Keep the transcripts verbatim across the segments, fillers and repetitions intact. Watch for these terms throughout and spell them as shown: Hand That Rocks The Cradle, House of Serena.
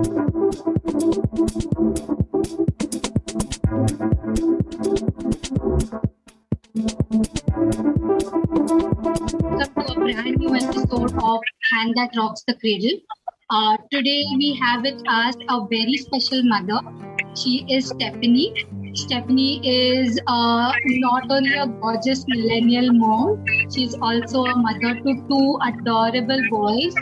Welcome to a brand new episode of Hand That Rocks The Cradle. Uh, today we have with us a very special mother. She is Stephanie. Stephanie is uh, not only a gorgeous millennial mom, she's also a mother to two adorable boys.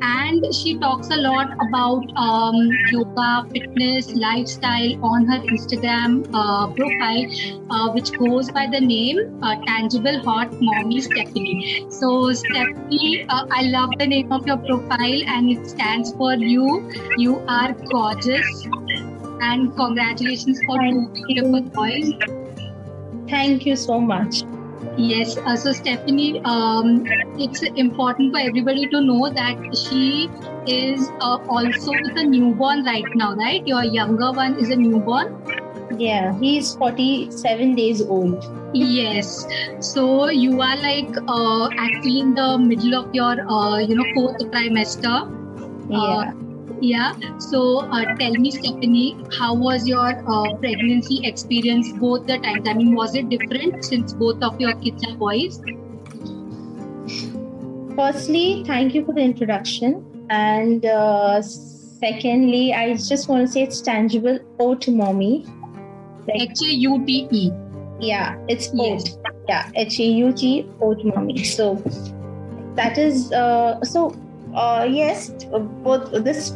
And she talks a lot about um, yoga, fitness, lifestyle on her Instagram uh, profile, uh, which goes by the name uh, Tangible Haute Mommy Stephanie. So Stephanie, uh, I love the name of your profile and it stands for you. You are gorgeous and congratulations for two beautiful boys. Thank you so much. Yes, uh, so Stephanie, um, it's important for everybody to know that she is uh, also with a newborn right now, right? Your younger one is a newborn? Yeah, he is forty-seven days old. Yes, so you are like uh, actually in the middle of your, uh, you know, fourth trimester. Yeah. Uh, Yeah. So uh, tell me, Stephanie, how was your uh, pregnancy experience both the times? I mean, was it different since both of your kids are boys? Firstly, thank you for the introduction. And uh, secondly, I just want to say it's tangible haute mommy. Like, H A U T E. Yeah, it's haute. Yes. Yeah, H A U T, haute mommy. So that is, uh, so uh, yes, both this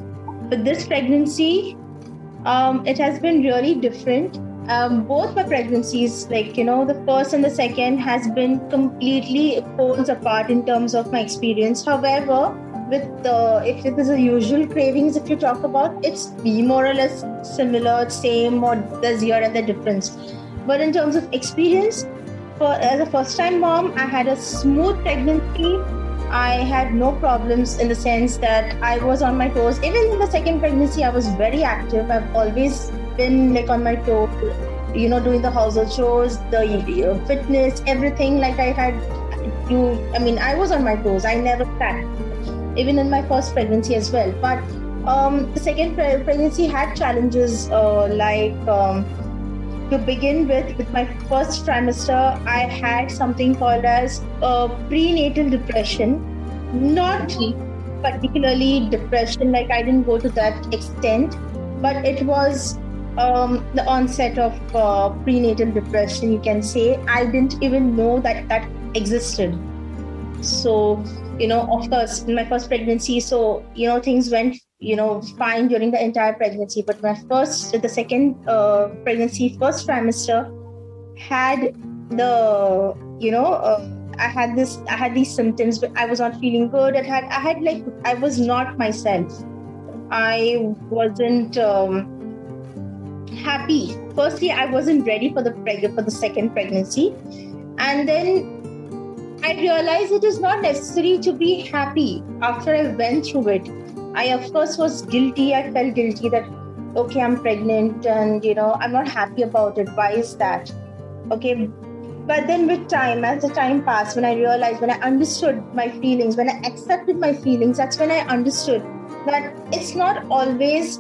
But this pregnancy, um, it has been really different. Um, both my pregnancies, like, you know, the first and the second has been completely poles apart in terms of my experience. However, with the, if it is the usual cravings, if you talk about, it's more or less similar, same, or there's here and the difference. But in terms of experience, for, as a first-time mom, I had a smooth pregnancy. I had no problems in the sense that I was on my toes. Even in the second pregnancy, I was very active. I've always been like on my toes, you know, doing the household chores, the you know, fitness, everything. Like I had to, I mean, I was on my toes. I never sat, even in my first pregnancy as well. But um, the second pre- pregnancy had challenges uh, like um, to begin with, with my first trimester, I had something called as uh, prenatal depression. Not particularly depression, like I didn't go to that extent, but it was um, the onset of uh, prenatal depression, you can say. I didn't even know that that existed. So, you know, of course, in my first pregnancy, so, you know, things went you know, fine during the entire pregnancy. But my first, the second uh, pregnancy, first trimester had the, you know, uh, I had this, I had these symptoms, but I was not feeling good. I had, I had like, I was not myself. I wasn't um, happy. Firstly, I wasn't ready for the preg- for the second pregnancy. And then I realized it is not necessary to be happy after I went through it. I, of course, was guilty. I felt guilty that, okay, I'm pregnant and, you know, I'm not happy about it. Why is that? Okay. But then with time, as the time passed, when I realized, when I understood my feelings, when I accepted my feelings, that's when I understood that it's not always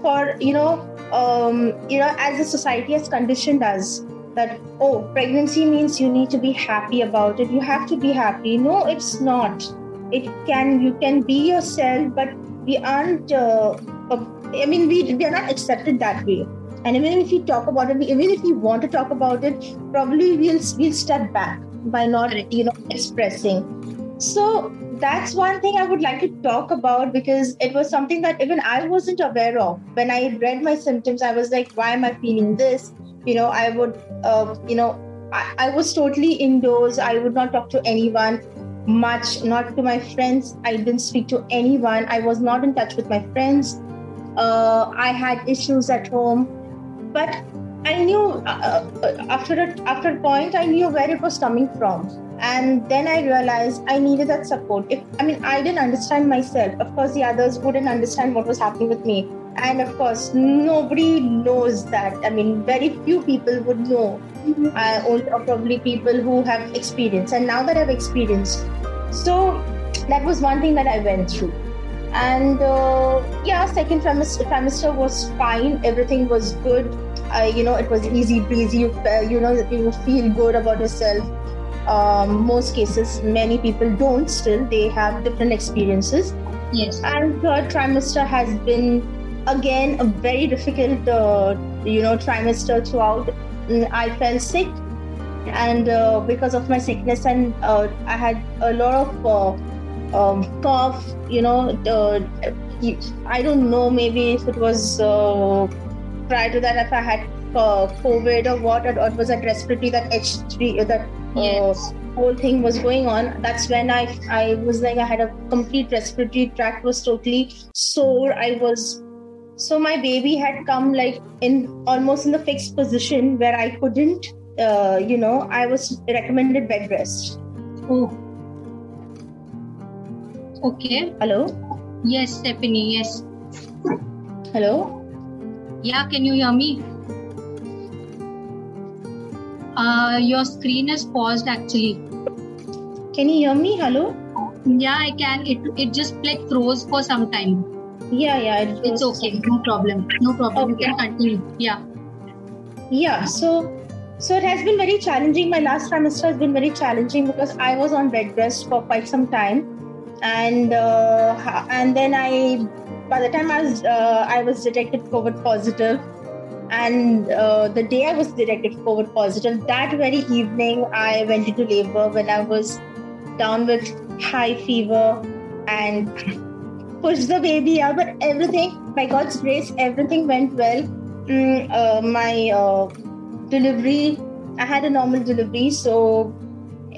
for, you know, um, you know, as the society has conditioned us that, oh, pregnancy means you need to be happy about it. You have to be happy. No, it's not. It can, you can be yourself, but we aren't, uh, uh, I mean, we, we are not accepted that way. And even if you talk about it, even if you want to talk about it, probably we'll, we'll step back by not, you know, expressing. So that's one thing I would like to talk about because it was something that even I wasn't aware of. When I read my symptoms, I was like, why am I feeling this? You know, I would, uh, you know, I, I was totally indoors. I would not talk to anyone. Much, not to my friends. I didn't speak to anyone. I was not in touch with my friends. Uh, I had issues at home, but I knew uh, after a, after a point I knew where it was coming from, and then I realized I needed that support. If I mean I didn't understand myself, of course the others wouldn't understand what was happening with me, and of course nobody knows that. I mean, very few people would know. I only or probably people who have experience, and now that I've experienced, so that was one thing that I went through. And uh, yeah, second trimester was fine. Everything was good. Uh, you know, it was easy breezy. You, you know, you feel good about yourself. Um, most cases, many people don't still. They have different experiences. Yes. And third trimester has been, again, a very difficult, uh, you know, trimester throughout. I felt sick. And uh, because of my sickness, and uh, I had a lot of uh, Um, cough, you know, uh, I don't know, maybe if it was uh, prior to that, if I had uh, COVID or what, or it was like respiratory, that H three, that uh, yes. whole thing was going on. That's when I, I was like, I had a complete respiratory tract was totally sore. I was, so my baby had come like in almost in the fixed position where I couldn't, uh, you know, I was recommended bed rest. Oh. Okay. Hello? Yes, Stephanie, yes. Hello? Yeah, can you hear me? Uh, your screen is paused actually. Can you hear me? Hello? Yeah, I can. It it just like froze for some time. Yeah, yeah. It it's okay. No problem. No problem. Okay. You can continue. Yeah. Yeah, so... So it has been very challenging. My last trimester has been very challenging because I was on bed rest for quite some time. And uh, and then I, by the time I was uh, I was detected COVID positive, and uh, the day I was detected COVID positive, that very evening I went into labor when I was down with high fever and pushed the baby out. But everything, by God's grace, everything went well. Mm, uh, my uh, delivery, I had a normal delivery, so.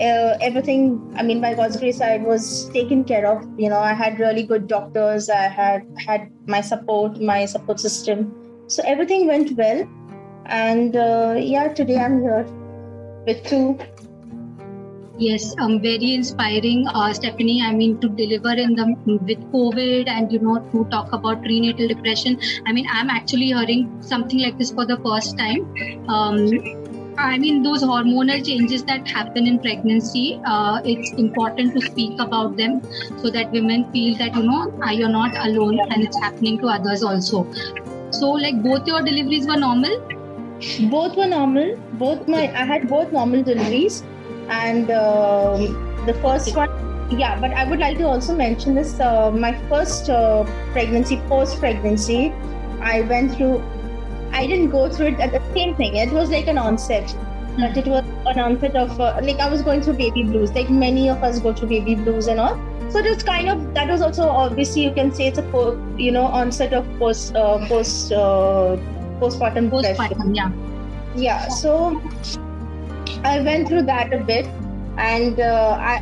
Uh, everything, I mean, by God's grace, I was taken care of. You know, I had really good doctors. I had had my support, my support system. So everything went well. And uh, yeah, today I'm here with two. Yes, um, very inspiring, uh, Stephanie. I mean, to deliver in the with COVID and, you know, to talk about prenatal depression. I mean, I'm actually hearing something like this for the first time. Um, I mean, those hormonal changes that happen in pregnancy, uh, it's important to speak about them so that women feel that, you know, you're not alone and it's happening to others also. So, like, both your deliveries were normal? Both were normal. Both my I had both normal deliveries. And uh, the first one, yeah, but I would like to also mention this. Uh, my first uh, pregnancy, post-pregnancy, I went through... I didn't go through it at the same thing. It was like an onset, mm-hmm. but it was an onset of uh, like I was going through baby blues. Like many of us go through baby blues and all. So it was kind of that was also obviously you can say it's a po- you know onset of post uh, post uh, postpartum depression. Yeah, yeah. So I went through that a bit, and uh, I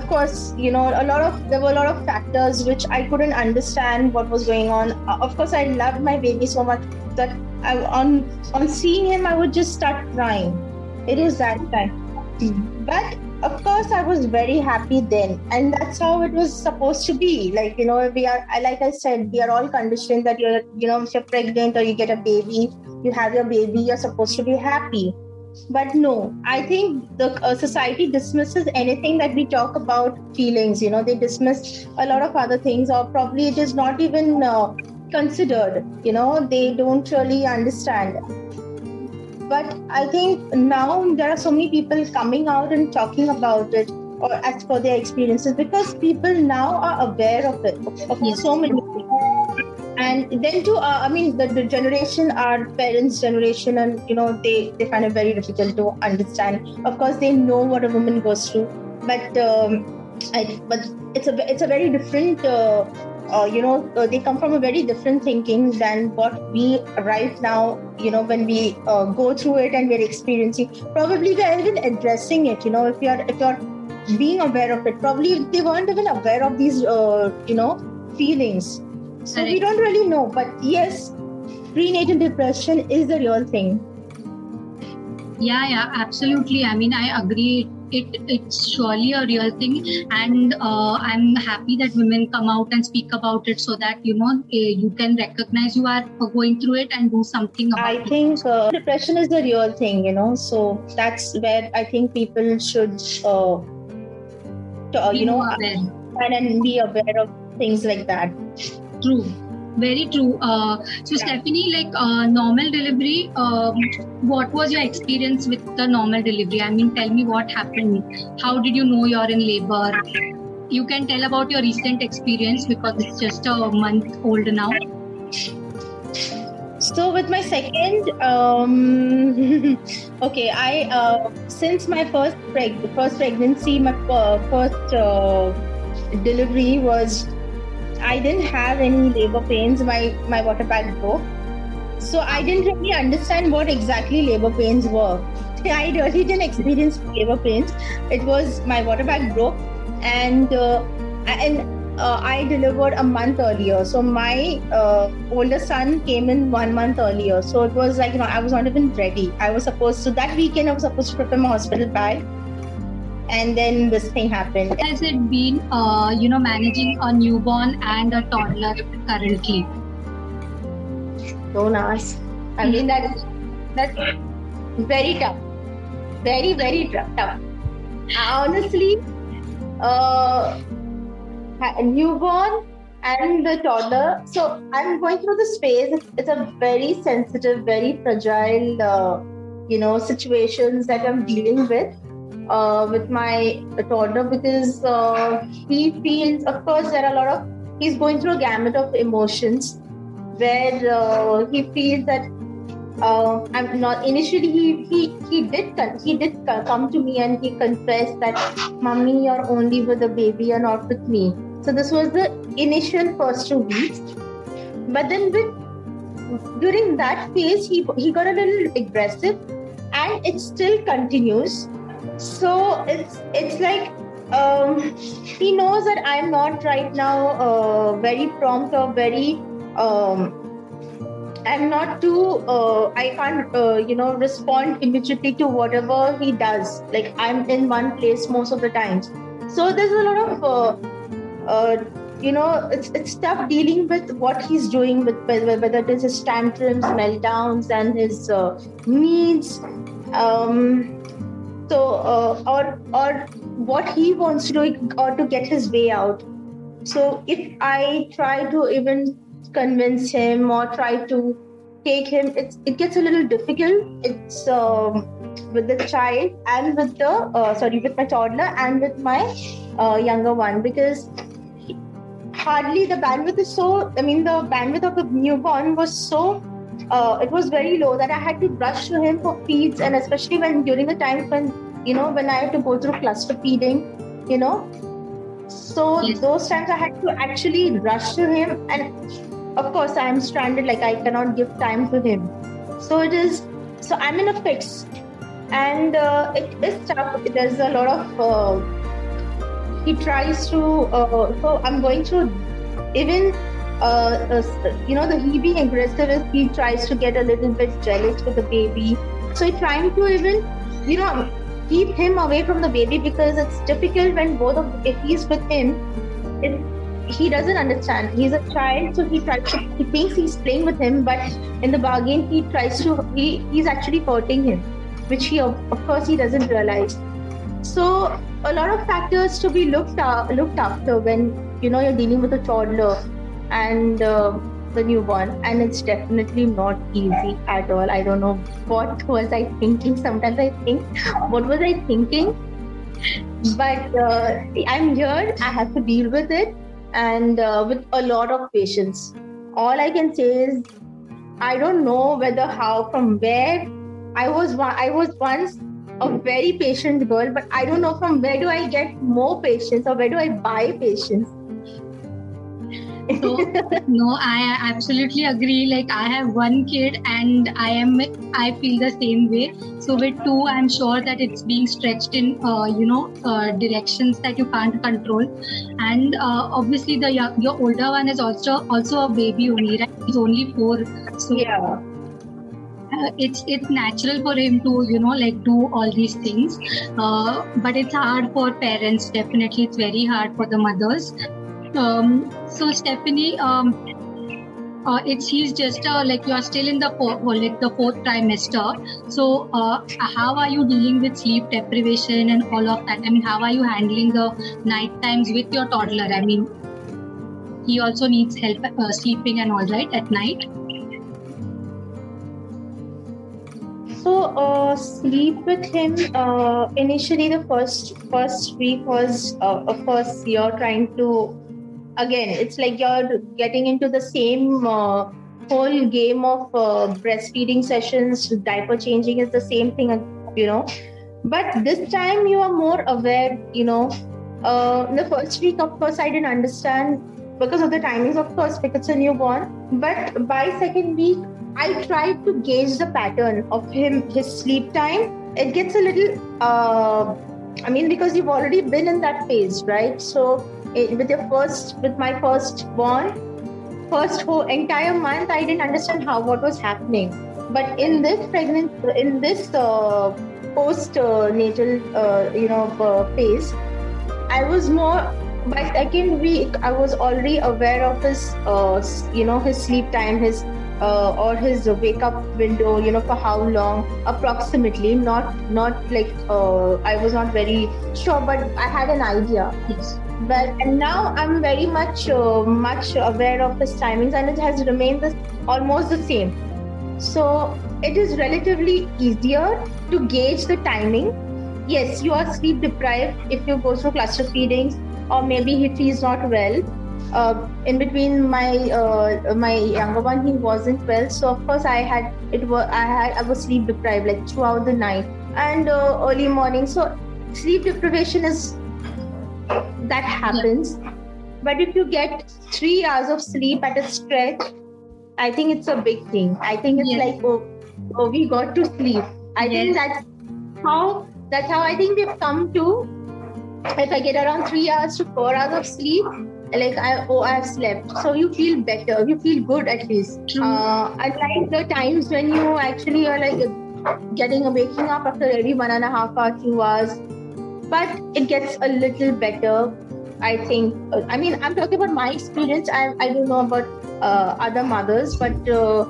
of course you know a lot of there were a lot of factors which I couldn't understand what was going on. Uh, of course, I loved my baby so much that. I, on on seeing him, I would just start crying. It was that time. But of course, I was very happy then, and that's how it was supposed to be. Like you know, we are like I said, we are all conditioned that you're you know, if you're pregnant or you get a baby, you have your baby, you're supposed to be happy. But no, I think the uh, society dismisses anything that we talk about feelings. You know, they dismiss a lot of other things, or probably it is not even. Uh, considered, you know, they don't really understand. But I think now there are so many people coming out and talking about it or as for their experiences because people now are aware of it, of yes. so many things. And then too, uh, I mean, the, the generation, our parents' generation, and, you know, they, they find it very difficult to understand. Of course, they know what a woman goes through, but um, I, but it's a, it's a very different uh, Uh, you know, uh, they come from a very different thinking than what we right now, you know, when we uh, go through it and we're experiencing, probably they're even addressing it, you know, if you're if you're being aware of it, probably they weren't even aware of these, uh, you know, feelings. So Correct. We don't really know. But yes, prenatal depression is the real thing. Yeah, yeah, absolutely. I mean, I agree. It, it's surely a real thing, and uh, I'm happy that women come out and speak about it so that you know you can recognize you are going through it and do something about it. I think uh, depression is the real thing, you know, so that's where I think people should uh, to, uh, you know, and be aware of things like that. True. Very true. Uh, so yeah. Stephanie, like uh, normal delivery, uh, what was your experience with the normal delivery? I mean, tell me what happened. How did you know you're in labor? You can tell about your recent experience because it's just a month old now. So with my second, um, okay, I uh, since my first preg- first pregnancy, my uh, first uh, delivery was, I didn't have any labor pains. My my water bag broke, so I didn't really understand what exactly labor pains were. I really didn't experience labor pains. It was my water bag broke, and uh, and uh, I delivered a month earlier. So my uh, older son came in one month earlier. So it was like, you know, I was not even ready. I was supposed to that weekend. I was supposed to prepare my hospital bag. And then this thing happened. Has it been, uh, you know, managing a newborn and a toddler currently? Don't ask. I mean, that that's very tough. Very, very tough. Honestly, uh, newborn and the toddler. So I'm going through this phase. It's a very sensitive, very fragile, uh, you know, situations that I'm dealing with. Uh, with my toddler, because uh, he feels, of course, there are a lot of, he's going through a gamut of emotions where uh, he feels that uh, I'm not, initially he he, he did he did come to me and he confessed that, "Mommy, you're only with the baby, you're not with me." So this was the initial first two weeks. But then with, during that phase, he, he got a little aggressive and it still continues. So it's it's like um, he knows that I'm not right now uh, very prompt or very um, I'm not too uh, I can't uh, you know respond immediately to whatever he does. Like I'm in one place most of the times. So there's a lot of uh, uh, you know it's it's tough dealing with what he's doing with whether it is his tantrums, meltdowns, and his uh, needs. Um, So, uh, or or what he wants to do, or to get his way out. So, if I try to even convince him or try to take him, it's it gets a little difficult. It's um, with the child and with the uh, sorry, with my toddler and with my uh, younger one, because hardly the bandwidth is so. I mean, the bandwidth of the newborn was so. Uh, it was very low that I had to rush to him for feeds, and especially when during the time when you know when I had to go through cluster feeding, you know. So yes. Those times I had to actually rush to him, and of course I am stranded. Like I cannot give time to him. So it is. So I'm in a fix, and uh, it is tough. There's a lot of. Uh, he tries to. Uh, so I'm going through, even. Uh, uh, you know, the he being aggressive is he tries to get a little bit jealous with the baby. So trying to even, you know, keep him away from the baby, because it's difficult when both of if he's with him, it, he doesn't understand. He's a child, so he tries to, he thinks he's playing with him, but in the bargain he tries to he he's actually hurting him, which he of course he doesn't realize. So a lot of factors to be looked uh, looked after when you know you're dealing with a toddler and uh, the newborn, and it's definitely not easy at all. I don't know what was I thinking. Sometimes I think, what was I thinking? But uh, I'm here. I have to deal with it, and uh, with a lot of patience. All I can say is, I don't know whether how from where I was. I was once a very patient girl, but I don't know from where do I get more patience, or where do I buy patience. So, no, I absolutely agree. Like I have one kid and I am, I feel the same way. So with two, I'm sure that it's being stretched in, uh, you know, uh, directions that you can't control. And uh, obviously the your older one is also also a baby only, right? He's only four. So yeah. Uh, it's it's natural for him to you know like do all these things. Uh, but it's hard for parents. Definitely, it's very hard for the mothers. Um, so Stephanie, um, uh, it's he's just uh, like you're still in the fourth, well, like the fourth trimester. So uh, how are you dealing with sleep deprivation and all of that? I mean, how are you handling the night times with your toddler? I mean, He also needs help uh, sleeping and all that at night. So uh, sleep with him, uh, initially the first first week was, uh, of course, you're trying to, again, it's like you're getting into the same uh, whole game of uh, breastfeeding sessions, diaper changing is the same thing, you know. But this time you are more aware, you know. Uh, the first week, of course, I didn't understand because of the timings, of course, because it's a newborn. But by second week, I tried to gauge the pattern of him, his sleep time. It gets a little, uh, I mean, because you've already been in that phase, right? So it, with your first, with my first born, first whole entire month, I didn't understand how, what was happening. But in this pregnant, in this uh, postnatal, uh, you know, uh, phase, I was more, by second week, I was already aware of his, uh, you know, his sleep time, his uh, or his wake up window, you know, for how long approximately, not not like, uh, I was not very sure, but I had an idea. Yes. But and now I'm very much, uh, much aware of his timings, and it has remained the, almost the same. So it is relatively easier to gauge the timing. Yes, you are sleep deprived if you go through cluster feedings, or maybe if he is not well. Uh, in between my uh, my younger one, he wasn't well, so of course I had it was I had I was sleep deprived like throughout the night and uh, early morning. So sleep deprivation is that happens, but if you get three hours of sleep at a stretch, I think it's a big thing. I think it's yes. like oh, oh, we got to sleep. I yes. think that's how. That's how I think we've come to. If I get around three hours to four hours of sleep, like I oh I have slept, so you feel better, you feel good at least. Uh, I like the times when you actually are like getting waking up after every one and a half hour, two hours, but it gets a little better. I think. I mean, I'm talking about my experience. I I don't know about uh, other mothers, but uh,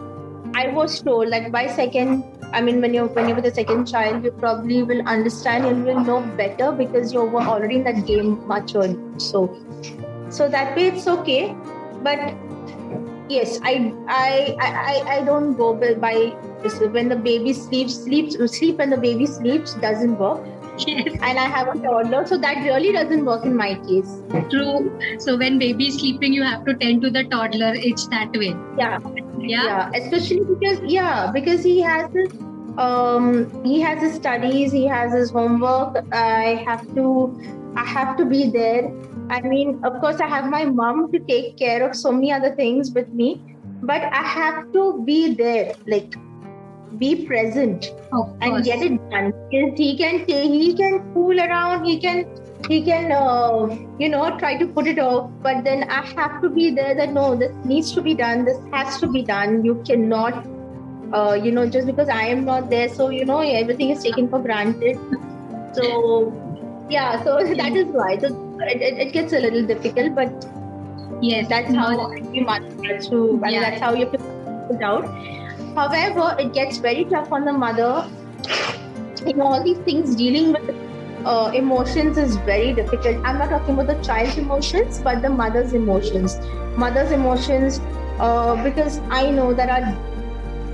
I was told like by second. I mean, when you're, when you're with a second child, you probably will understand and will know better because you were already in that game much earlier. So, so that way it's okay. But yes, I I I, I don't go by when the baby sleeps, sleeps, sleep when the baby sleeps doesn't work. Yes. And I have a toddler, so that really doesn't work in my case. True. So when baby is sleeping, you have to tend to the toddler. It's that way. Yeah. Yeah. yeah. Especially because yeah, because he has his, um, he has his studies, he has his homework. I have to, I have to be there. I mean, of course, I have my mom to take care of so many other things with me, but I have to be there, like. Be present and get it done. He can he can fool around. He can he can uh, you know try to put it off. But then I have to be there. That no, this needs to be done. This has to be done. You cannot uh, you know just because I am not there. So you know everything is taken for granted. So yeah. So that is why so it, it it gets a little difficult. But yes, that's how you manage to. I mean, that's how you have to put it out. However, it gets very tough on the mother. In all these things, dealing with uh, emotions is very difficult. I'm not talking about the child's emotions, but the mother's emotions. Mother's emotions, uh, because I know there are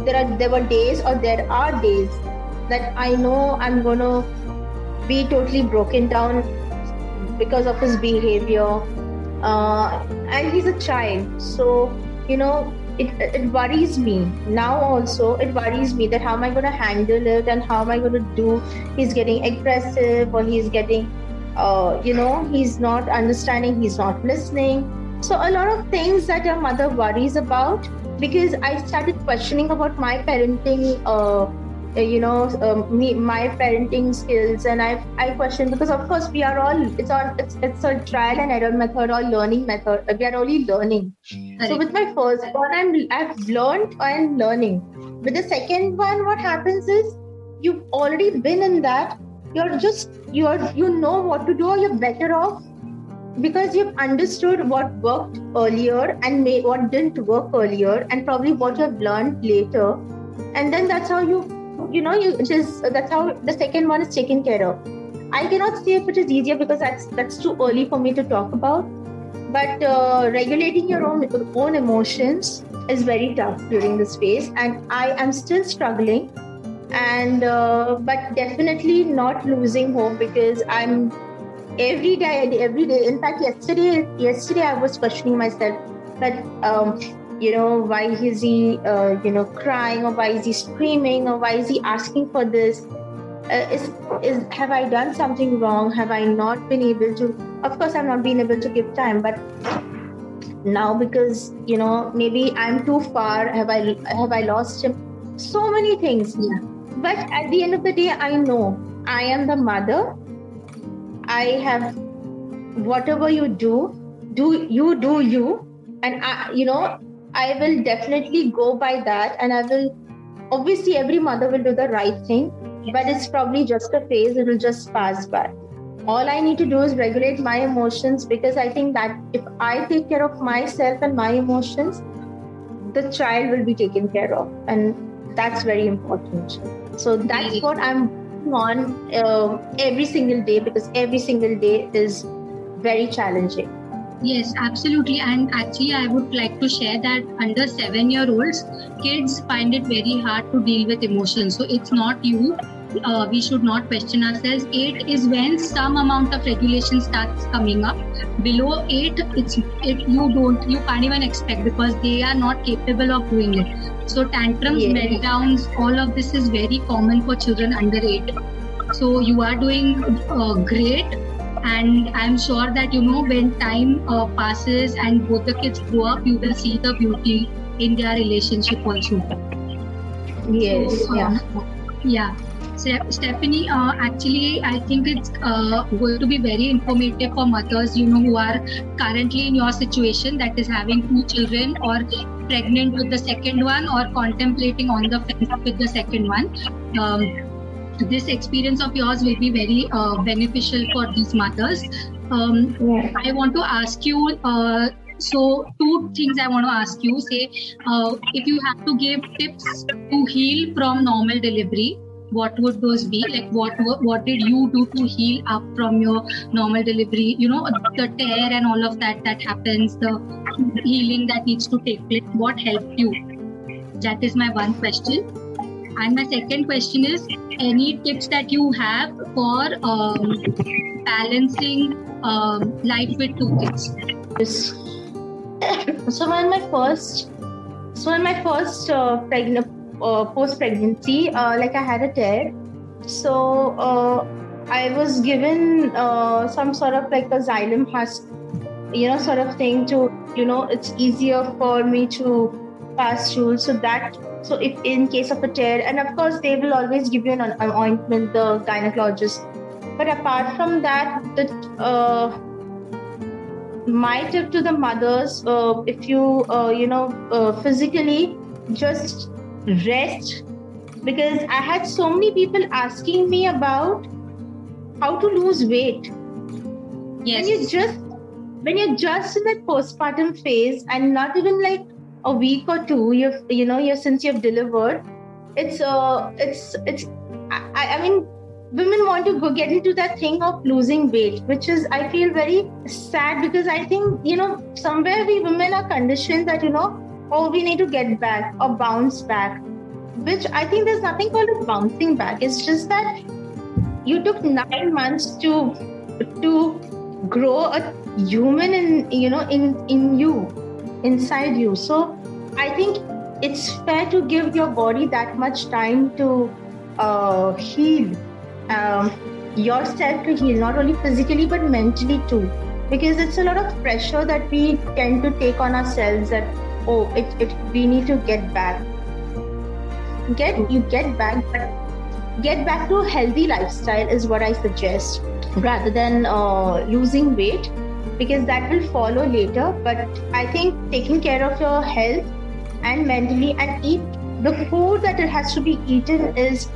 there are there were days or there are days that I know I'm gonna be totally broken down because of his behavior, uh, and he's a child, so you know. It, it worries me now also it worries me that how am I going to handle it and how am I going to do he's getting aggressive or he's getting uh, you know he's not understanding, he's not listening. So a lot of things that a mother worries about, because I started questioning about my parenting uh, you know uh, me, my parenting skills, and I I questioned because of course we are all it's all it's, it's a trial and error method or learning method. We are only learning. Right. So with my first one, I'm I've learned and learning. With the second one, what happens is you've already been in that. You're just you're you know what to do. Or you're better off because you've understood what worked earlier and may, what didn't work earlier, and probably what you've learned later. And then that's how you. You know, you just that's how the second one is taken care of. I cannot say if it is easier because that's that's too early for me to talk about. But uh, regulating your own, your own emotions is very tough during this phase, and I am still struggling. And uh, but definitely not losing hope, because I'm every day, every day. In fact, yesterday, yesterday I was questioning myself that um, you know, why is he uh, you know crying, or why is he screaming, or why is he asking for this? Uh, is is have I done something wrong? Have I not been able to? Of course, I've not been able to give time, but now because you know maybe I'm too far. Have I have I lost him? So many things. Yeah. But at the end of the day, I know I am the mother. I have whatever you do, do you do you, and I, you know, I will definitely go by that, and I will. Obviously, every mother will do the right thing, but it's probably just a phase. It will just pass by. All I need to do is regulate my emotions, because I think that if I take care of myself and my emotions, the child will be taken care of, and that's very important. So that's what I'm on uh, every single day, because every single day is very challenging. Yes, absolutely. And actually, I would like to share that under seven-year-olds, kids find it very hard to deal with emotions. So it's not you. Uh, we should not question ourselves. Eight is when some amount of regulation starts coming up. Below eight, it's it, you don't you can't even expect, because they are not capable of doing it. So tantrums, yeah. meltdowns, all of this is very common for children under eight. So you are doing uh, great, and I'm sure that you know when time uh, passes and both the kids grow up, you will see the beauty in their relationship also. Yes. So, yeah. Uh, yeah. Stephanie, uh, actually, I think it's uh, going to be very informative for mothers, you know, who are currently in your situation, that is having two children, or pregnant with the second one, or contemplating on the fence with the second one. Um, this experience of yours will be very uh, beneficial for these mothers. Um, yeah. I want to ask you. Uh, So two things I want to ask you. Say, uh, if you have to give tips to heal from normal delivery, what would those be? Like, what what did you do to heal up from your normal delivery? You know, the tear and all of that that happens, the healing that needs to take place. What helped you? That is my one question. And my second question is, any tips that you have for um, balancing um, life with two kids? Yes. So when my first, so in my first uh, pregnant, uh, post-pregnancy, uh, like I had a tear, so uh, I was given uh, some sort of like a xylem husk, you know, sort of thing to, you know, it's easier for me to pass through. So that, so if in case of a tear, and of course they will always give you an, an ointment, the gynecologist. But apart from that, the uh, my tip to the mothers, uh, if you uh, you know uh, physically just rest, because I had so many people asking me about how to lose weight. Yes. When you just when you're just in that postpartum phase, and not even like a week or two, you you know you since you've delivered, it's uh it's it's I, I mean. Women want to go get into that thing of losing weight, which is, I feel very sad, because I think, you know, somewhere we women are conditioned that, you know, oh, we need to get back or bounce back, which I think there's nothing called bouncing back. It's just that you took nine months to to grow a human in, you know, in, in you, inside you. So I think it's fair to give your body that much time to uh, heal. Um, yourself to heal, not only physically but mentally too, because it's a lot of pressure that we tend to take on ourselves, that oh it, it we need to get back get you get back but get back to a healthy lifestyle is what I suggest, rather than uh, losing weight, because that will follow later. But I think taking care of your health and mentally, and eat the food that it has to be eaten is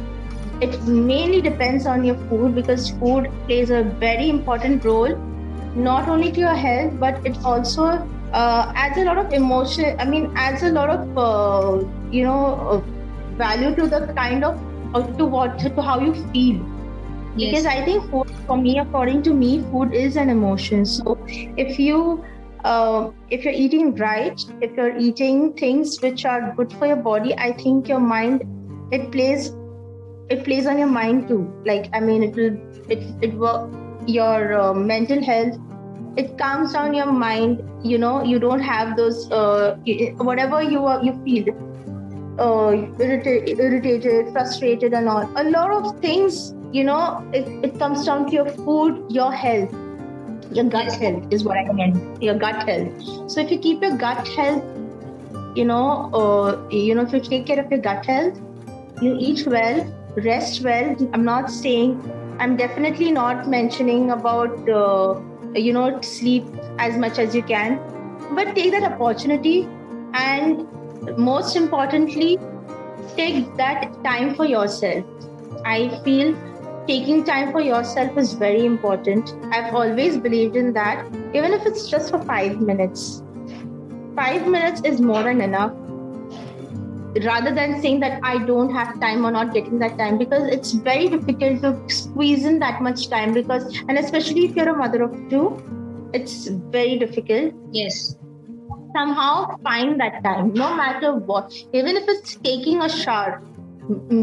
it mainly depends on your food, because food plays a very important role, not only to your health, but it also uh, adds a lot of emotion. I mean, adds a lot of uh, you know uh, value to the kind of uh, to what to how you feel. Yes. Because I think food, for me, according to me, food is an emotion. So if you uh, if you're eating right, if you're eating things which are good for your body, I think your mind, it plays it plays on your mind too. Like, I mean, it will, it, it work, your uh, mental health, it calms down your mind, you know, you don't have those, uh, whatever you are, you feel, uh, irritated, irritated, frustrated and all. A lot of things, you know, it, it comes down to your food, your health, your gut health is what I meant, your gut health. So if you keep your gut health, you know, uh, you know, if you take care of your gut health, you eat well, rest well. I'm not saying, I'm definitely not mentioning about, uh, you know, sleep as much as you can, but take that opportunity and most importantly, take that time for yourself. I feel taking time for yourself is very important. I've always believed in that, even if it's just for five minutes. Five minutes is more than enough. Rather than saying that I don't have time or not getting that time, because it's very difficult to squeeze in that much time, because, and especially if you're a mother of two, it's very difficult. Yes. Somehow find that time, no matter what, even if it's taking a shower,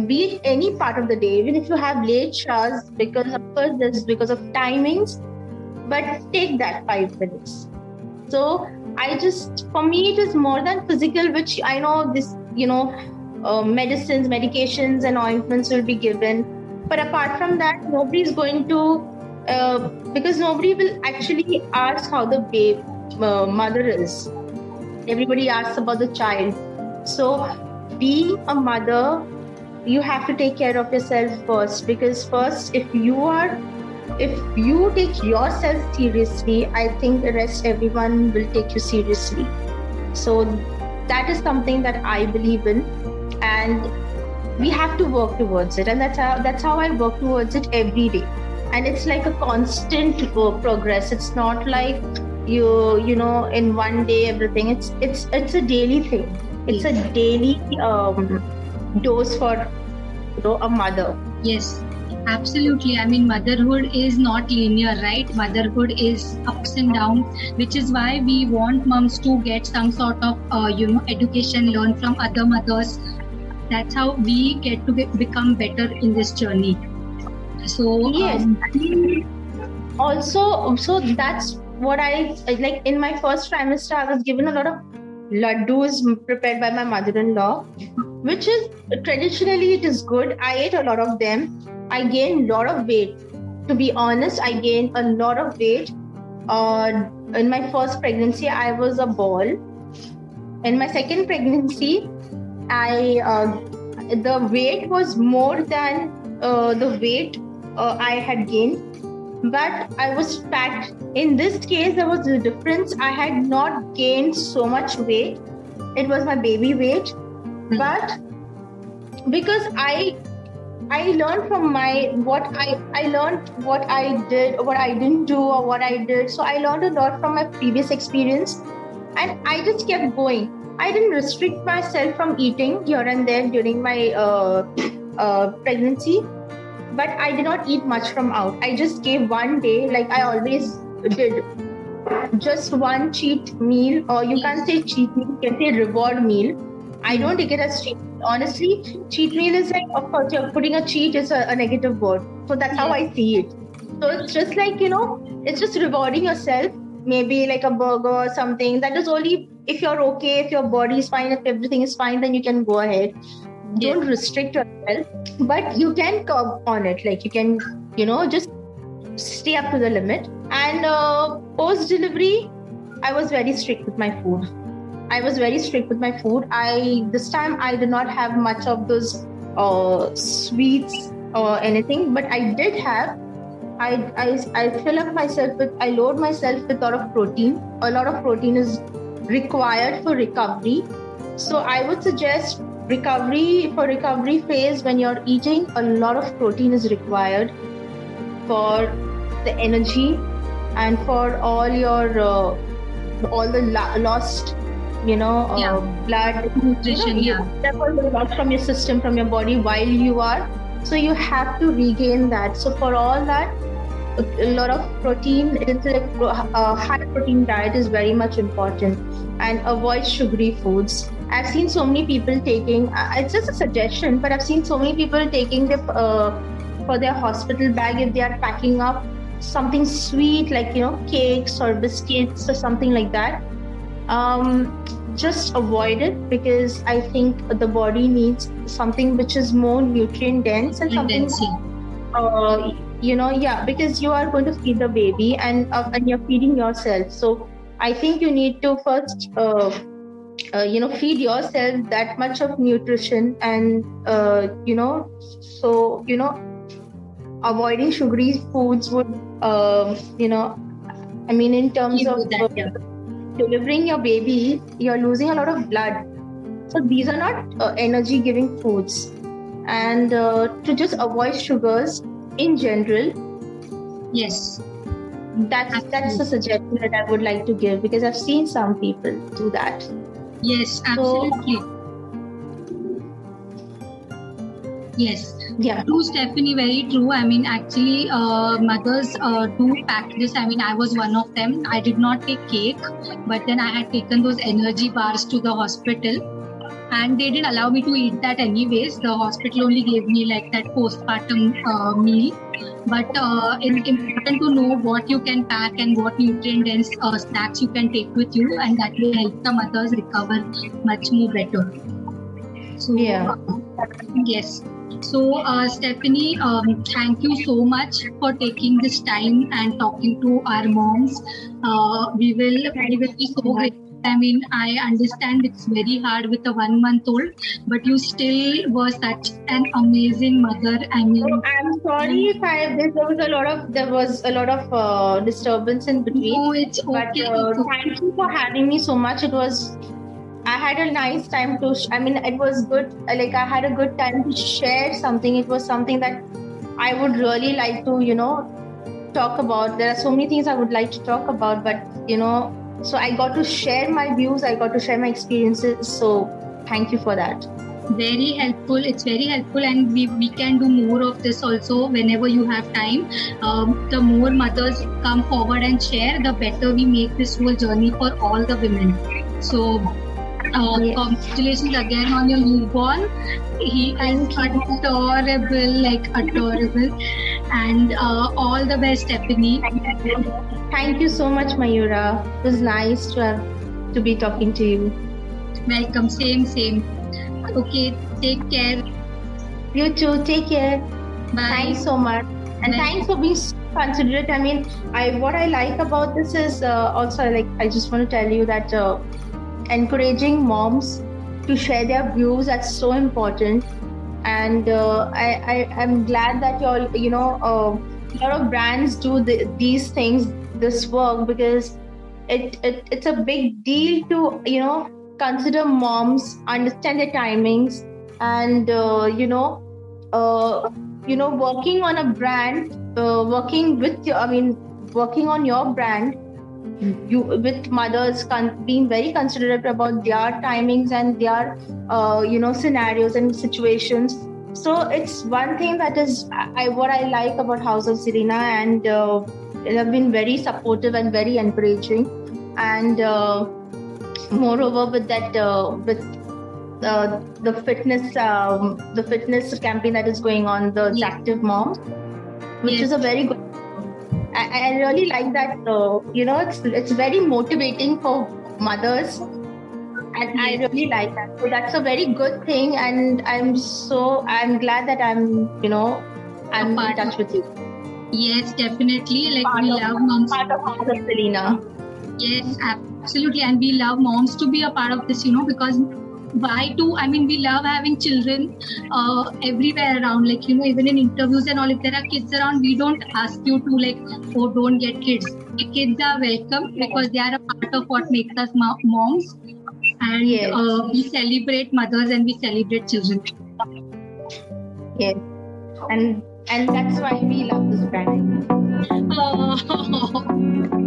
be it any part of the day, even if you have late showers, because of course there's because of timings, but take that five minutes. So I just, for me, it is more than physical, which I know this, you know, uh, medicines, medications and ointments will be given. But apart from that, nobody is going to, uh, because nobody will actually ask how the babe, uh, mother is. Everybody asks about the child. So being a mother, you have to take care of yourself first, because first, if you are, if you take yourself seriously, I think the rest, everyone will take you seriously. So that is something that I believe in, and we have to work towards it. And that's how that's how I work towards it every day. And it's like a constant work progress. It's not like you you know in one day everything. It's it's it's a daily thing. It's a daily um, dose for you know, a mother. Yes, absolutely. I mean, motherhood is not linear, right? Motherhood is ups and downs, which is why we want moms to get some sort of, uh, you know, education, learn from other mothers. That's how we get to be- become better in this journey. So, yes. Um, also, so that's what I, like in my first trimester, I was given a lot of laddus prepared by my mother-in-law, which is, traditionally it is good. I ate a lot of them. I gained a lot of weight. To be honest, I gained a lot of weight. Uh, in my first pregnancy, I was a ball. In my second pregnancy, I uh, the weight was more than uh, the weight uh, I had gained. But I was fat. In this case, there was a difference. I had not gained so much weight. It was my baby weight. Mm-hmm. But because I... I learned from my, what I, I learned what I did, what I didn't do or what I did. So I learned a lot from my previous experience and I just kept going. I didn't restrict myself from eating here and there during my uh, uh, pregnancy, but I did not eat much from out. I just gave one day, like I always did, just one cheat meal, or you can't say cheat meal, you can say reward meal. I don't take it as cheat. Honestly, cheat meal is like, of course, you're putting a cheat is a, a negative word. So that's how I see it. So it's just like, you know, it's just rewarding yourself. Maybe like a burger or something. That is only if you're okay, if your body is fine, if everything is fine, then you can go ahead. Yeah. Don't restrict yourself. But you can curb on it. Like you can, you know, just stay up to the limit. And uh, post-delivery, I was very strict with my food. I was very strict with my food. I this time I did not have much of those uh, sweets or anything, but I did have. I I I fill up myself with. I load myself with a lot of protein. A lot of protein is required for recovery. So I would suggest recovery for recovery phase when you're eating. A lot of protein is required for the energy and for all your uh, all the la- lost. You know, uh, yeah. blood, nutrition, you know, yeah. That was a lot from your system, from your body while you are. So you have to regain that. So for all that, a lot of protein, it's like uh, high protein diet is very much important, and avoid sugary foods. I've seen so many people taking, it's just a suggestion, but I've seen so many people taking the, uh, for their hospital bag, if they are packing up, something sweet like, you know, cakes or biscuits or something like that. Um, just avoid it, because I think the body needs something which is more nutrient dense and something uh, you know yeah because you are going to feed the baby, and uh, and you're feeding yourself, so I think you need to first uh, uh, you know feed yourself that much of nutrition, and uh, you know so you know avoiding sugary foods would uh, you know I mean in terms you of that, yeah. delivering your baby, you're losing a lot of blood. So these are not uh, energy giving foods, and uh, to just avoid sugars in general. Yes, that's absolutely. That's the suggestion that I would like to give, because I've seen some people do that. Yes, absolutely. So, yes, yeah, true, Stephanie, very true. I mean, actually, uh, mothers uh, do pack this. I mean, I was one of them. I did not take cake, but then I had taken those energy bars to the hospital, and they didn't allow me to eat that anyways. The hospital only gave me like that postpartum uh, meal. But uh, it's important to know what you can pack and what nutrient-dense uh, snacks you can take with you, and that will help the mothers recover much more better. So, yeah. Uh, yes. So, uh, Stephanie, um, thank you so much for taking this time and talking to our moms. Uh, we will we will be so grateful. I mean, I understand it's very hard with a one-month-old, but you still were such an amazing mother. I mean, oh, I'm sorry if I there was a lot of there was a lot of uh, disturbance in between. No, it's okay. But, uh, thank you for having me so much. It was. I had a nice time to, sh- I mean, it was good, like I had a good time to share something. It was something that I would really like to, you know, talk about. There are so many things I would like to talk about, but, you know, so I got to share my views, I got to share my experiences. So thank you for that. Very helpful. It's very helpful, and we, we can do more of this also whenever you have time. Um, the more mothers come forward and share, the better we make this whole journey for all the women. So... Uh, yes. Congratulations again on your newborn. He Thank is adorable, you. like adorable. And uh, all the best, Stephanie. Thank you. Thank you so much, Mayura. It was nice to have, to be talking to you. Welcome. Same, same. Okay, take care. You too. Take care. Bye. Thanks so much. And Bye. Thanks for being so considerate. I mean, I what I like about this is uh, also like I just want to tell you that. Uh, encouraging moms to share their views, that's so important, and uh, I, I, I'm glad that you're, you know, a uh, lot of brands do the, these things, this work, because it, it it's a big deal to, you know, consider moms, understand their timings, and uh, you know uh, you know working on a brand, uh, working with your, I mean working on your brand, you with mothers con- being very considerate about their timings and their uh, you know scenarios and situations. So it's one thing that is I what I like about House of Serena, and uh, they have been very supportive and very encouraging, and uh, moreover with that uh, with uh, the fitness um, the fitness campaign that is going on, the yes. Active Mom, which yes. is a very good. I really like that, uh, you know, it's it's very motivating for mothers, and I really like that. So that's a very good thing, and I'm so, I'm glad that I'm, you know, I'm in touch with you. Yes, definitely. Like part we of, love moms. Part of House of Serena. Yes, absolutely. And we love moms to be a part of this, you know, because why do, I mean, we love having children uh, everywhere around, like, you know, even in interviews and all, if there are kids around, we don't ask you to like, oh, don't get kids. The kids are welcome because they are a part of what makes us moms, and yes. uh, we celebrate mothers and we celebrate children. Yes, and and that's why we love this brand. Oh,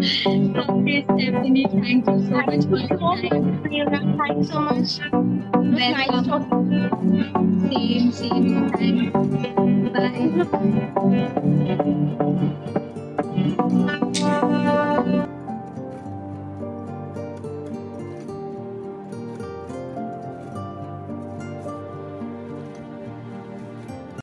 okay, Stephanie, thank you so much for your time. Thank you so much. Welcome.